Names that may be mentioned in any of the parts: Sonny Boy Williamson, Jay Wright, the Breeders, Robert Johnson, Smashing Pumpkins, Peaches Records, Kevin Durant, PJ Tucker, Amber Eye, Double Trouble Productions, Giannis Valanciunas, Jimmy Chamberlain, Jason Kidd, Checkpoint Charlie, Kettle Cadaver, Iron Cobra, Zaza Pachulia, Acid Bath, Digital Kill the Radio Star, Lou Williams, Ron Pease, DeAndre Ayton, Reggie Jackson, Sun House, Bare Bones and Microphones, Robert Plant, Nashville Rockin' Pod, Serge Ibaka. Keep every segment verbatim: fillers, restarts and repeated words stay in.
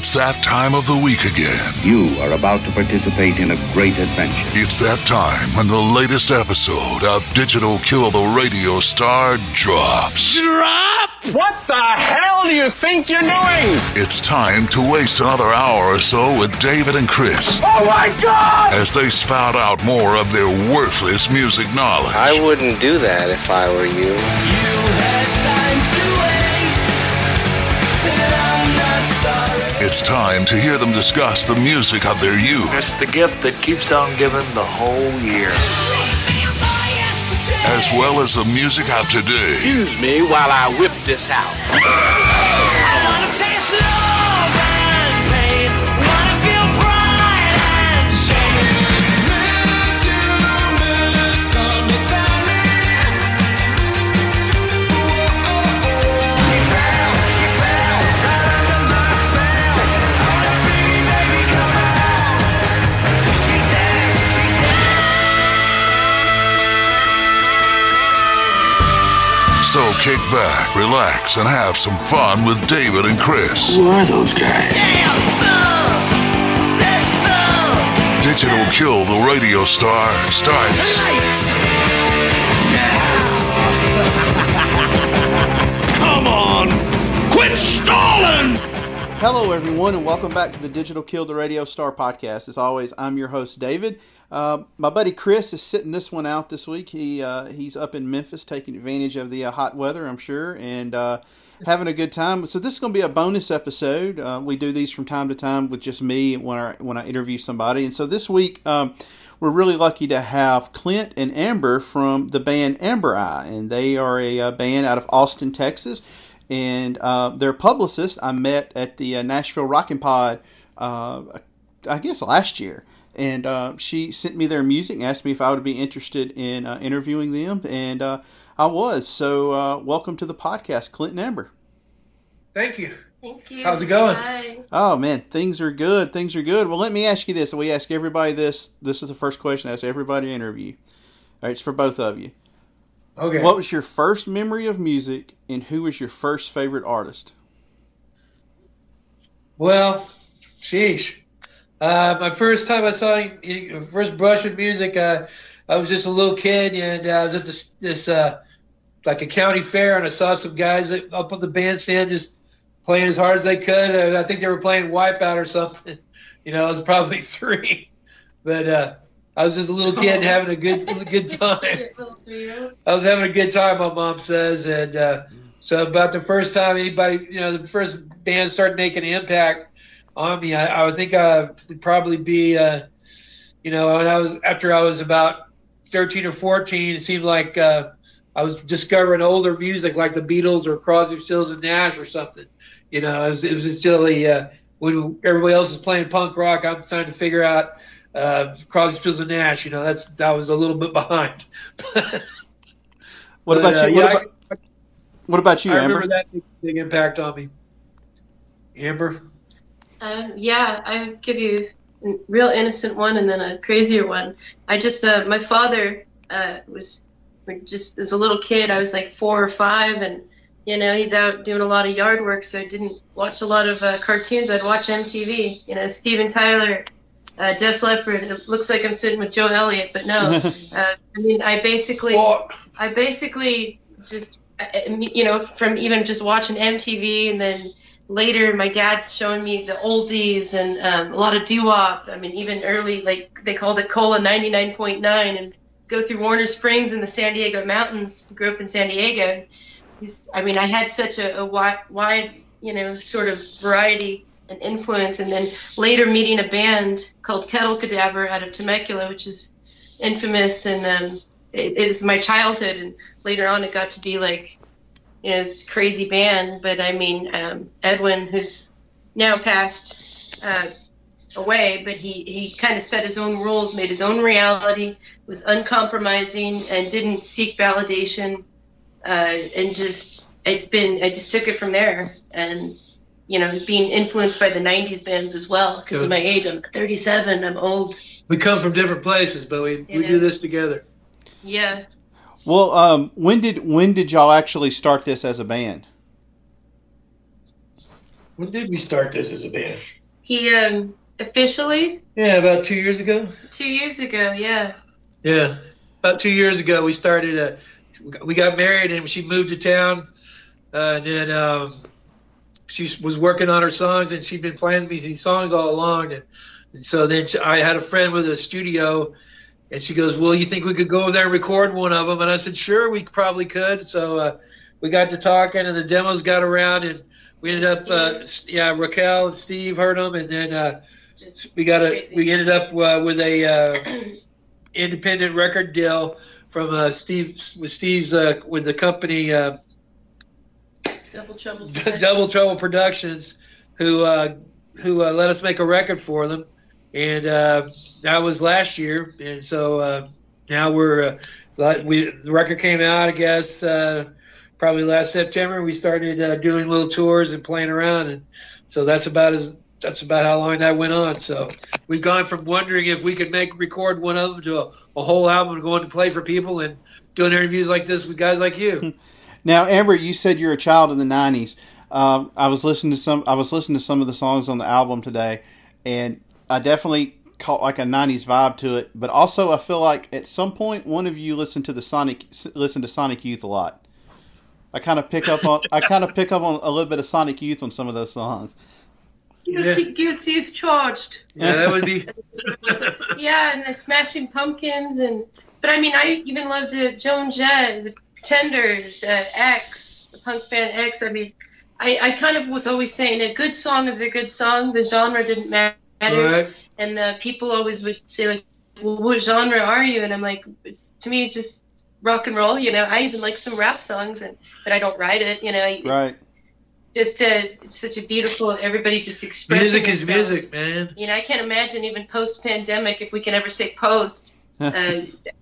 It's that time of the week again. You are about to participate in a great adventure. It's that time when the latest episode of Digital Kill the Radio Star drops. Drop? What the hell do you think you're doing? It's time to waste another hour or so with David and Chris. Oh my God! As they spout out more of their worthless music knowledge. I wouldn't do that if I were you. You had time to waste, and I'm not sorry. It's time to hear them discuss the music of their youth. It's the gift that keeps on giving the whole year. As well as the music of today. Excuse me while I whip this out. I want to taste love and pain. Want to feel pride and shame. Miss you, misunderstand me. She fell, she fell, right under my spell. Oh, that baby, baby, come out. She did, she did. So kick back, relax, and have some fun with David and Chris. Who are those guys? Damn, Digital Kill the Radio Star starts now. Come on, quit stalling! Hello, everyone, and welcome back to the Digital Kill the Radio Star podcast. As always, I'm your host, David. Uh, my buddy Chris is sitting this one out this week. He uh, he's up in Memphis taking advantage of the uh, hot weather, I'm sure, and uh, having a good time. So this is going to be a bonus episode. Uh, we do these from time to time with just me when I when I interview somebody. And so this week um, we're really lucky to have Clint and Amber from the band Amber Eye, and they are a, a band out of Austin, Texas. And uh, their publicist I met at the uh, Nashville Rockin' Pod, uh, I guess last year. And uh, she sent me their music and asked me if I would be interested in uh, interviewing them. And uh, I was. So uh, welcome to the podcast, Clint and Amber. Thank you. Thank you. How's it going? Hi. Oh, man, things are good. Things are good. Well, let me ask you this. We ask everybody this. This is the first question I ask everybody in interview. All right, it's for both of you. Okay. What was your first memory of music, and who was your first favorite artist? Well, sheesh. Uh, my first time I saw any, any first brush with music, uh, I was just a little kid, and uh, I was at this, this uh, like a county fair, and I saw some guys up on the bandstand just playing as hard as they could. And I think they were playing Wipeout or something. You know, I was probably three, but uh, I was just a little kid having a good good time. I was having a good time, my mom says, and uh, so about the first time anybody, you know, the first band started making an impact on me, I, I would think I would probably be, uh, you know, when I was after I was about thirteen or fourteen, it seemed like uh, I was discovering older music like the Beatles or Crosby, Stills and Nash or something. You know, it was, it was just silly. Uh, when everybody else is playing punk rock, I'm trying to figure out uh, Crosby, Stills and Nash. You know, that's that was a little bit behind. but, what about but, you? Uh, what, yeah, about, I, what about you, I Amber? I remember that big, big impact on me. Amber? Um, yeah, I would give you a real innocent one and then a crazier one. I just, uh, my father uh, was just, as a little kid, I was like four or five, and, you know, he's out doing a lot of yard work, so I didn't watch a lot of uh, cartoons. I'd watch M T V, you know, Steven Tyler, uh, Def Leppard. It looks like I'm sitting with Joe Elliott, but no. uh, I mean, I basically, I basically just, you know, from even just watching M T V and then later, my dad showing me the oldies and um, a lot of doo-wop. I mean, even early, like, they called it Cola ninety-nine point nine, and go through Warner Springs in the San Diego Mountains. I grew up in San Diego. I mean, I had such a, a wide, wide, you know, sort of variety and influence. And then later meeting a band called Kettle Cadaver out of Temecula, which is infamous. And um, it, it was my childhood. And later on, it got to be, like, you know, it's a crazy band, but I mean, um, Edwin, who's now passed uh, away, but he, he kind of set his own rules, made his own reality, was uncompromising, and didn't seek validation. Uh, and just, it's been, I just took it from there. And, you know, being influenced by the nineties bands as well, because of my age, I'm thirty-seven, I'm old. We come from different places, but we, we do this together. Yeah. Well, um, when did when did y'all actually start this as a band? When did we start this as a band? He um, officially? Yeah, about two years ago. Two years ago, yeah. Yeah, about two years ago we started. A, we got married and she moved to town, uh, and then um, she was working on her songs and she'd been playing me these songs all along. And, and so then she, I had a friend with a studio. And she goes, well, you think we could go over there and record one of them? And I said, sure, we probably could. So uh, we got to talking, and the demos got around, and we ended up, uh, yeah, Raquel and Steve heard them, and then uh, Just we got a, we ended up uh, with a uh, independent record deal from uh, Steve with Steve's uh, with the company uh, Double Trouble Productions. Double Trouble Productions, who uh, who uh, let us make a record for them. And uh, that was last year, and so uh, now we're uh, we the record came out, I guess, uh, probably last September. We started uh, doing little tours and playing around, and so that's about as that's about how long that went on. So we've gone from wondering if we could make record one of them to a, a whole album going to play for people and doing interviews like this with guys like you. Now, Amber, you said you're a child in the nineties. Uh, I was listening to some. I was listening to some of the songs on the album today, and I definitely caught like a nineties vibe to it, but also I feel like at some point one of you listened to the Sonic listened to Sonic Youth a lot. I kind of pick up on I kind of pick up on a little bit of Sonic Youth on some of those songs. Guilty, yeah. Guilty is charged. Yeah, that would be. Yeah, and the Smashing Pumpkins, and but I mean I even loved uh, Joan Jett, the Pretenders, uh, X, the punk band X. I mean, I, I kind of was always saying a good song is a good song. The genre didn't matter. Right. And uh, people always would say, like, well, what genre are you? And I'm like, it's, to me, it's just rock and roll. You know, I even like some rap songs, and but I don't write it. You know, I, right? Just uh, it's such a beautiful. Everybody just expressing. Music is themselves. Music, man. You know, I can't imagine even post-pandemic if we can ever say post. Uh,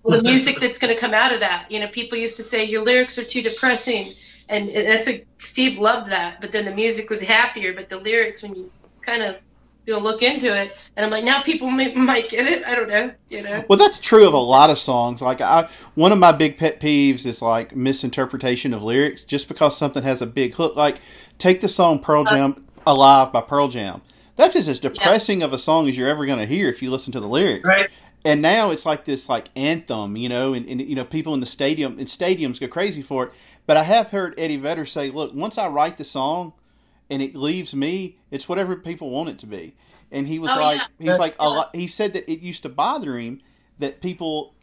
the music that's going to come out of that. You know, people used to say your lyrics are too depressing, and that's what Steve loved that. But then the music was happier. But the lyrics, when you kind of you'll look into it, and I'm like, now people may, might get it. I don't know, you know. Well, that's true of a lot of songs. Like, I, one of my big pet peeves is like misinterpretation of lyrics, just because something has a big hook. Like, take the song "Pearl Jam uh, Alive" by Pearl Jam. That's just as depressing yeah. of a song as you're ever going to hear if you listen to the lyrics. Right. And now it's like this like anthem, you know, and, and you know people in the stadium in stadiums go crazy for it. But I have heard Eddie Vedder say, "Look, once I write the song." And it leaves me. It's whatever people want it to be. And he was oh, like, yeah. he's like, a lot, he said that it used to bother him that people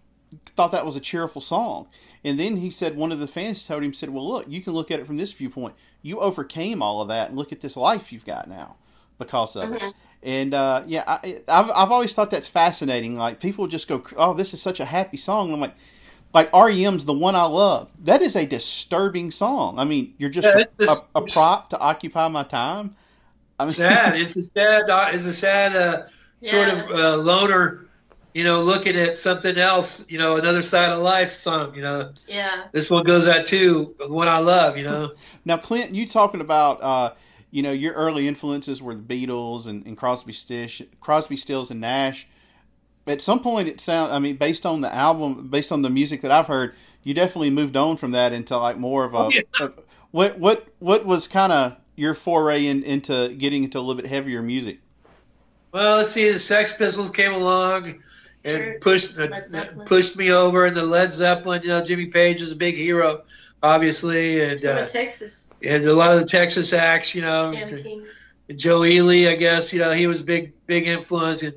thought that was a cheerful song. And then he said one of the fans told him, said, "Well, look, you can look at it from this viewpoint. You overcame all of that, and look at this life you've got now because of mm-hmm. it." And uh, yeah, I, I've I've always thought that's fascinating. Like people just go, "Oh, this is such a happy song." And I'm like. Like R E M's The One I Love. That is a disturbing song. I mean, you're just, yeah, a, just a, a prop to occupy my time. I mean, sad. It's a sad, it's a sad uh, yeah. sort of uh, loner, you know, looking at something else, you know, another side of life song, you know. Yeah. This one goes out too, The One I Love, you know. Now, Clint, you talking about, uh, you know, your early influences were the Beatles and, and Crosby, Stish, Crosby, Stills, and Nash. At some point, it sound. I mean, based on the album, based on the music that I've heard, you definitely moved on from that into like more of a. Oh, yeah. a what what what was kind of your foray in, into getting into a little bit heavier music? Well, let's see. The Sex Pistols came along and sure. pushed the, pushed me over, and the Led Zeppelin. You know, Jimmy Page is a big hero, obviously, and so uh, Texas. And a lot of the Texas acts, you know, to, Joe Ely, I guess. You know, he was a big big influence. And,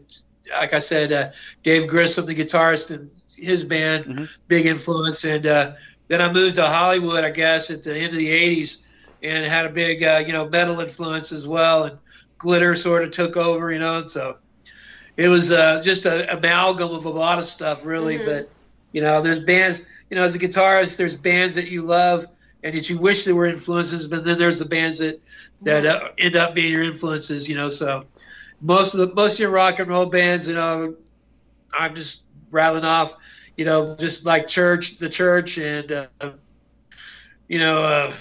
like I said, uh, Dave Grissom, the guitarist, and his band, mm-hmm. big influence. And uh, then I moved to Hollywood, I guess, at the end of the eighties, and had a big, uh, you know, metal influence as well. And Glitter sort of took over, you know. So it was uh, just an amalgam of a lot of stuff, really. Mm-hmm. But you know, there's bands. You know, as a guitarist, there's bands that you love and that you wish they were influences, but then there's the bands that that uh, end up being your influences, you know. So. Most of the most of your rock and roll bands, you know, I'm just rattling off, you know, just like Church, the Church, and uh, you know, uh,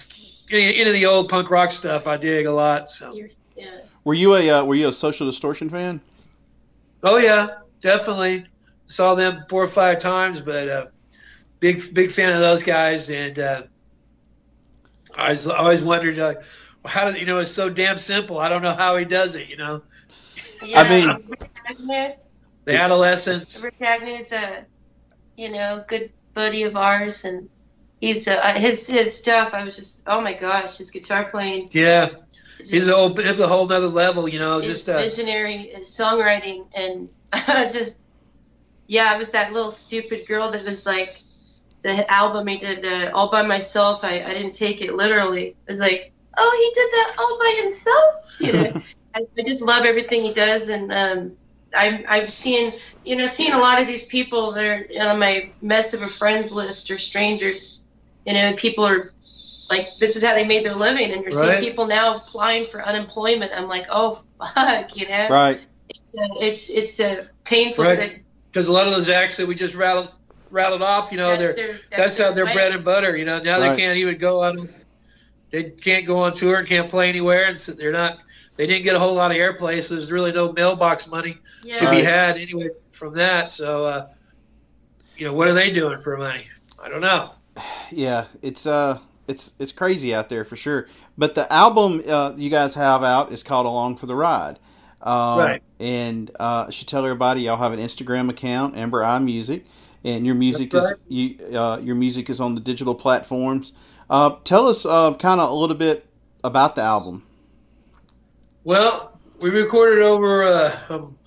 any, any of the old punk rock stuff I dig a lot. So, yeah. Were you a uh, were you a Social Distortion fan? Oh yeah, definitely. Saw them four or five times, but uh, big big fan of those guys, and uh, I was, I always wondered like. Uh, how does, you know, it's so damn simple. I don't know how he does it, you know. Yeah, I mean, Rick the adolescence. Rick Agnew is a, you know, good buddy of ours, and he's a, his his stuff. I was just, oh my gosh, his guitar playing. Yeah, just, he's a whole, he's a whole other level, you know. Just uh, visionary songwriting, and just yeah, I was that little stupid girl that was like, the album he did uh, all by myself. I, I didn't take it literally. I was like, oh, he did that all by himself. You know? I just love everything he does, and um, I've, I've seen, you know, seen a lot of these people that are on my mess of a friends list or strangers, you know, and people are like, this is how they made their living, and you're right. Seeing people now applying for unemployment. I'm like, oh, fuck, you know? Right. It's, uh, it's, it's uh, painful. Right. Because a lot of those acts that we just rattled rattled off, you know, that's, they're, their, that's, that's how their fight. Bread and butter, you know. Now right. They can't even go on, they can't go on tour, can't play anywhere, and so they're not. They didn't get a whole lot of airplay, so there's really no mailbox money yeah. to be had anyway from that. So, uh, you know, what are they doing for money? I don't know. Yeah, it's uh, it's it's crazy out there for sure. But the album uh, you guys have out is called "Along for the Ride," um, right? And uh, I should tell everybody y'all have an Instagram account, Amber Eye Music, and your music That's is right. you, uh, your music is on the digital platforms. Uh, tell us uh, kind of a little bit about the album. Well, we recorded over, uh, um,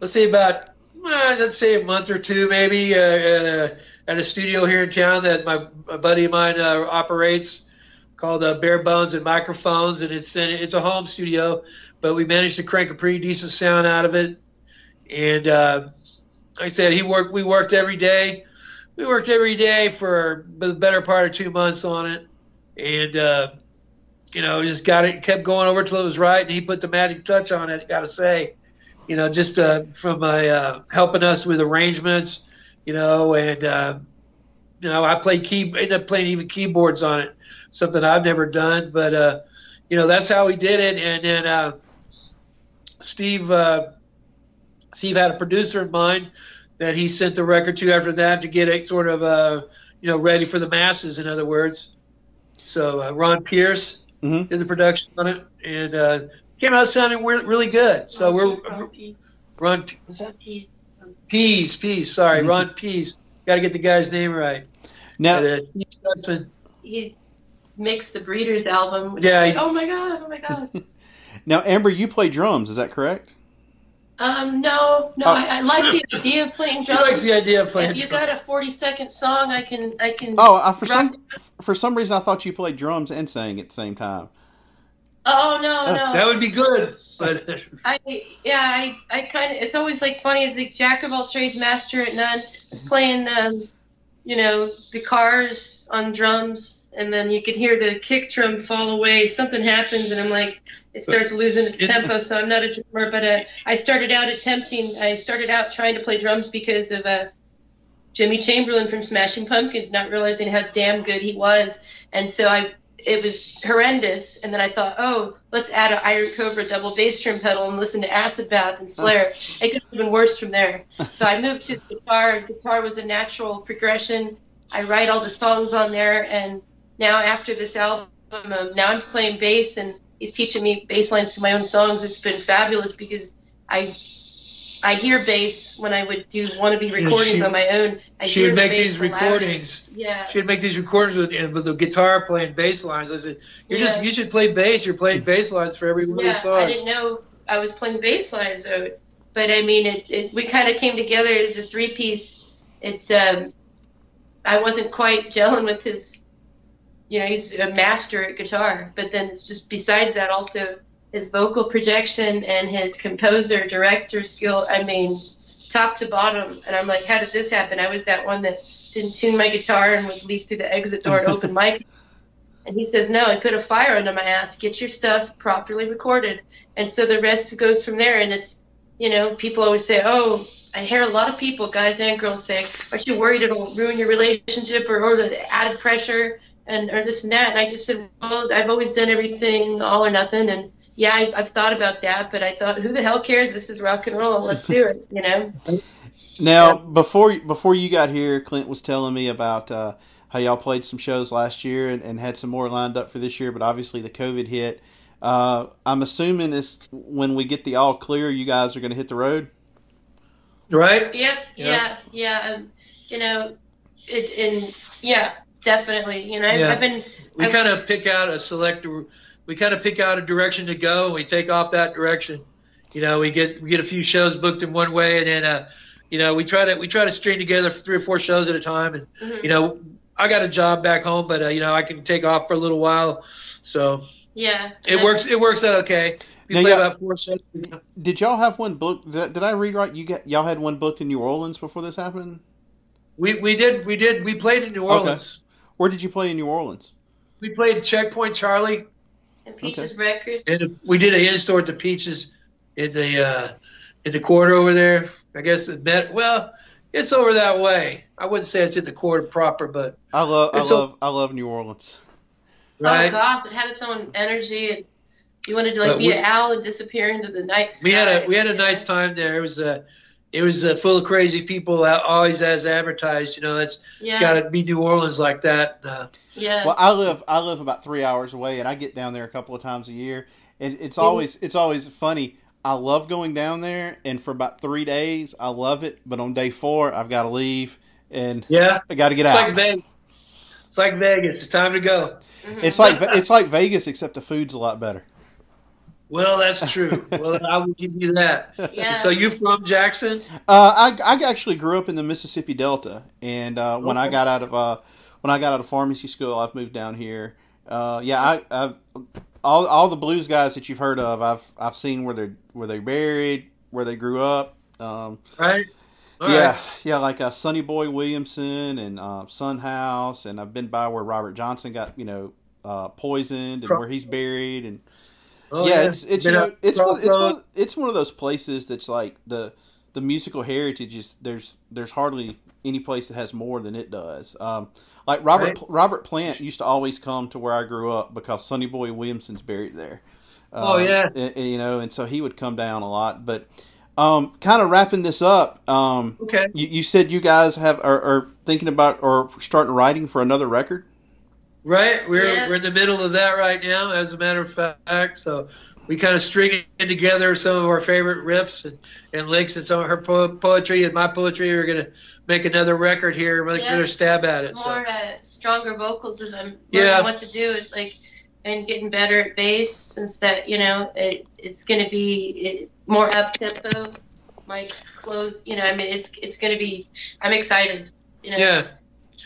let's say about, uh, let's say a month or two maybe uh, at, a, at a studio here in town that my a buddy of mine uh, operates called uh, Bare Bones and Microphones, and it's in, it's a home studio, but we managed to crank a pretty decent sound out of it. And uh, like I said, he worked. We worked every day. We worked every day for the better part of two months on it, and. Uh, You know, just got it, kept going over till it was right, and he put the magic touch on it. Got to say, you know, just uh, from uh, uh, helping us with arrangements, you know, and uh, you know, I played key, ended up playing even keyboards on it, something I've never done, but uh, you know, that's how we did it. And then uh, Steve, uh, Steve had a producer in mind that he sent the record to after that to get it sort of, uh, you know, ready for the masses. In other words, so uh, Ron Pease. Mm-hmm. Did the production on it, and uh, came out sounding really good. So we're Ron Pease. Ron Pease. Pease, Pease. Sorry, mm-hmm. Ron Pease. Got to get the guy's name right. Now and, uh, he mixed the Breeders album. Yeah. Like, oh my god! Oh my god! Now, Amber, you play drums. Is that correct? Um, no, no. Oh. I, I like the idea of playing drums. She likes the idea of playing. If you drums. Got a forty-second song, I can, I can. Oh, I, for some, it. for some reason, I thought you played drums and sang at the same time. Oh no, oh. no. That would be good, but. I yeah, I, I kind of. It's always like funny. It's like jack of all trades, master at none. It's playing, um, you know, the Cars on drums, and then you can hear the kick drum fall away. Something happens, and I'm like. It starts losing its tempo, so I'm not a drummer, but uh, I started out attempting, I started out trying to play drums because of uh, Jimmy Chamberlain from Smashing Pumpkins, not realizing how damn good he was, and so I, it was horrendous, and then I thought, oh, let's add an Iron Cobra double bass drum pedal and listen to Acid Bath and Slayer. It could have been worse from there. So I moved to guitar, and guitar was a natural progression. I write all the songs on there, and now after this album, um, now I'm playing bass, and he's teaching me bass lines to my own songs. It's been fabulous because I I hear bass when I would do wannabe recordings she, on my own. I she would make these recordings. Loudest. Yeah. She would make these recordings with, with the guitar playing bass lines. I said, "You're yeah. just you should play bass. You're playing bass lines for every one yeah, of your songs." I didn't know I was playing bass lines, though. But I mean, it, it we kind of came together as a three piece. It's um, I wasn't quite gelling with his. You know, he's a master at guitar, but then it's just besides that also his vocal projection and his composer, director skill, I mean, top to bottom. And I'm like, how did this happen? I was that one that didn't tune my guitar and would leave through the exit door to open mic. And he says, no, I put a fire under my ass. Get your stuff properly recorded. And so the rest goes from there. And it's, you know, people always say, oh, I hear a lot of people, guys and girls, say, aren't you worried it'll ruin your relationship or, or the added pressure? And or this and that, and I just said, well, I've always done everything, all or nothing, and yeah, I, I've thought about that, but I thought, who the hell cares? This is rock and roll. Let's do it, you know. Now, so. before before you got here, Clint was telling me about uh, how y'all played some shows last year and, and had some more lined up for this year, but obviously the COVID hit. Uh, I'm assuming it's when we get the all clear, you guys are going to hit the road, right? Yep. Yeah. Yeah. yeah. Um, you know, it, and yeah, definitely. You know, yeah. I've been, we kind of pick out a select, we kind of pick out a direction to go. And we take off that direction. You know, we get, we get a few shows booked in one way. And then, uh, you know, we try to, we try to string together three or four shows at a time. And, mm-hmm. you know, I got a job back home, but uh, you know, I can take off for a little while. So, yeah, it I, works. It works out okay. You now, play about four shows. Did y'all have one booked? Did, did I read right? You got y'all had one booked in New Orleans before this happened. We we did we did we played in New Orleans. Okay. Where did you play in New Orleans? We played Checkpoint Charlie and Peaches okay. Records. And we did an in store at the Peaches in the uh, in the quarter over there. I guess it met well. It's over that way. I wouldn't say it's in the quarter proper, but I love I love so, I love New Orleans. Right. Oh gosh, it had its own energy, and you wanted to like but be we, an owl and disappear into the night sky. We had a we had a nice time there. It was a it was a full of crazy people, always as advertised. You know, that's yeah. got to be New Orleans like that. Uh, yeah. Well, I live I live about three hours away, and I get down there a couple of times a year, and it's always it's always funny. I love going down there, and for about three days, I love it. But on day four, I've got to leave, and yeah. I got to get it's out. Like Vegas. It's like Vegas. It's time to go. Mm-hmm. It's like it's like Vegas, except the food's a lot better. Well, that's true. Well, I will give you that. Yeah. So you from Jackson? Uh, I I actually grew up in the Mississippi Delta, and uh, when okay. I got out of uh, when I got out of pharmacy school, I've moved down here. Uh, yeah, I I've, all all the blues guys that you've heard of, I've I've seen where they where they buried, where they grew up. Um, right. All yeah, right. yeah, like uh, Sonny Boy Williamson and uh, Sun House, and I've been by where Robert Johnson got, you know, uh, poisoned, and where he's buried, and oh, yeah, yeah, it's it's you know, it's one, it's one, it's one of those places that's like the the musical heritage is there's there's hardly any place that has more than it does. Um, like Robert right. Robert Plant used to always come to where I grew up because Sonny Boy Williamson's buried there. Um, oh yeah, and, and, you know, and so he would come down a lot, but. Um, kind of wrapping this up. Um, okay. You, you said you guys have are, are thinking about or starting writing for another record. Right. We're yeah. we're in the middle of that right now, as a matter of fact. So we kind of stringing together some of our favorite riffs and, and licks, and some of her po- poetry and my poetry. We're gonna make another record here. Really yeah. get a stab at it. More so. uh, stronger vocals is I'm yeah. what to do. Like. And getting better at bass instead, you know, it, it's going to be it, more up tempo, like close, you know. I mean, it's it's going to be. I'm excited. You know, yeah, it's,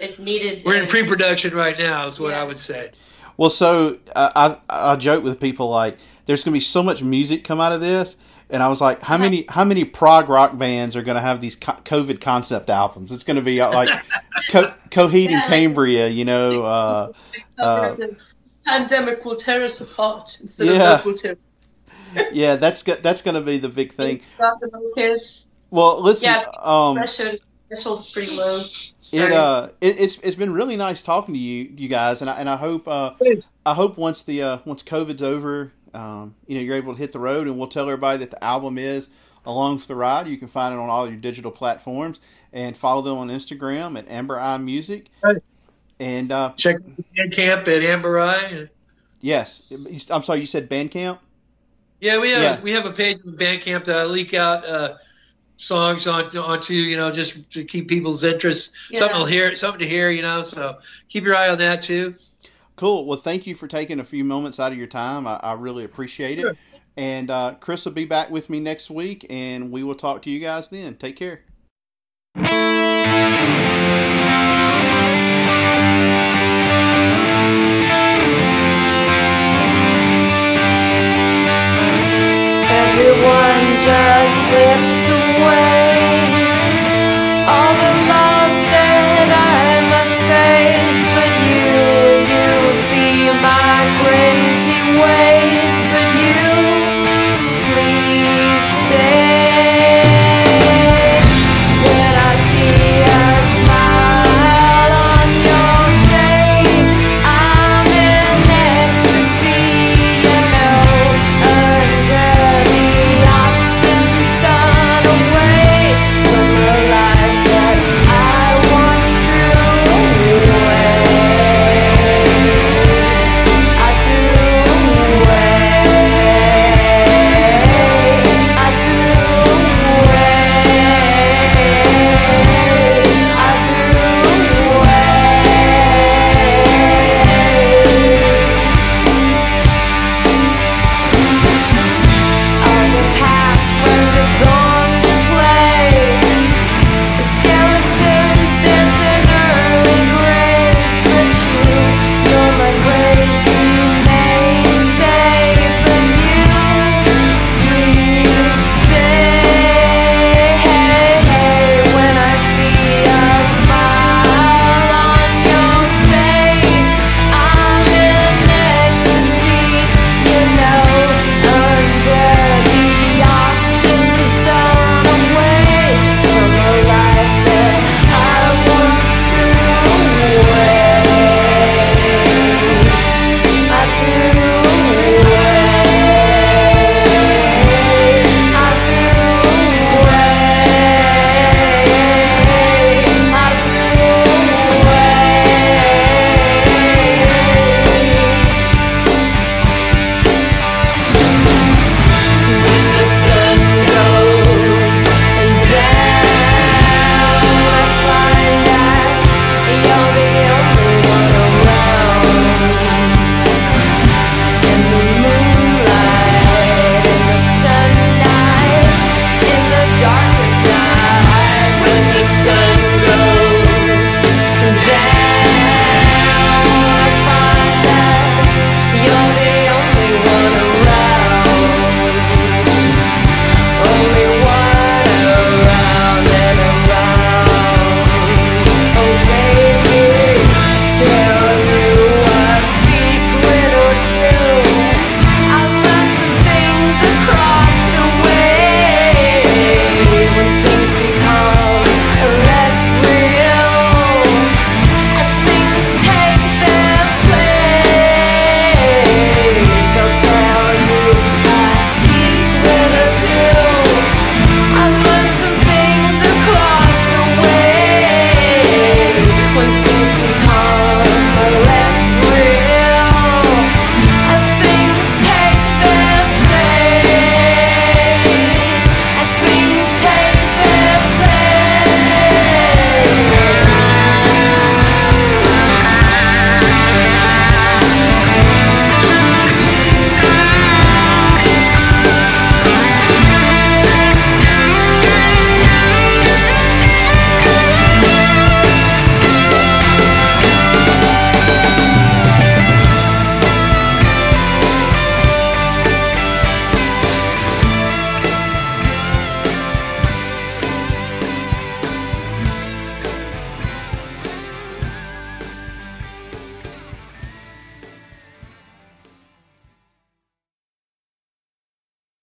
it's needed. We're in pre-production right now, is what yeah. I would say. Well, so uh, I I joke with people like, there's going to be so much music come out of this, and I was like, how many how many prog rock bands are going to have these co- COVID concept albums? It's going to be like co- Coheed yeah. and Cambria, you know. Uh, uh, Pandemic will tear us apart instead yeah. of love will tear us apart. Yeah, that's that's going to be the big thing. Well, listen, yeah, um, threshold threshold's pretty low. Sorry. It uh, it, it's it's been really nice talking to you, you guys, and I and I hope uh, I hope once the uh, once COVID's over, um, you know, you're able to hit the road, and we'll tell everybody that the album is Along for the Ride. You can find it on all your digital platforms, and follow them on Instagram at Amber Eye Music. Right. And uh, check Bandcamp at Amber Eye. Yes, I'm sorry, you said Bandcamp. Yeah, we have yeah. we have a page on Bandcamp that I leak out uh, songs on onto, you know, just to keep people's interest. Yeah. Something to hear, something to hear, you know. So keep your eye on that too. Cool. Well, thank you for taking a few moments out of your time. I, I really appreciate sure. it. And uh, Chris will be back with me next week, and we will talk to you guys then. Take care. Everyone just slips away.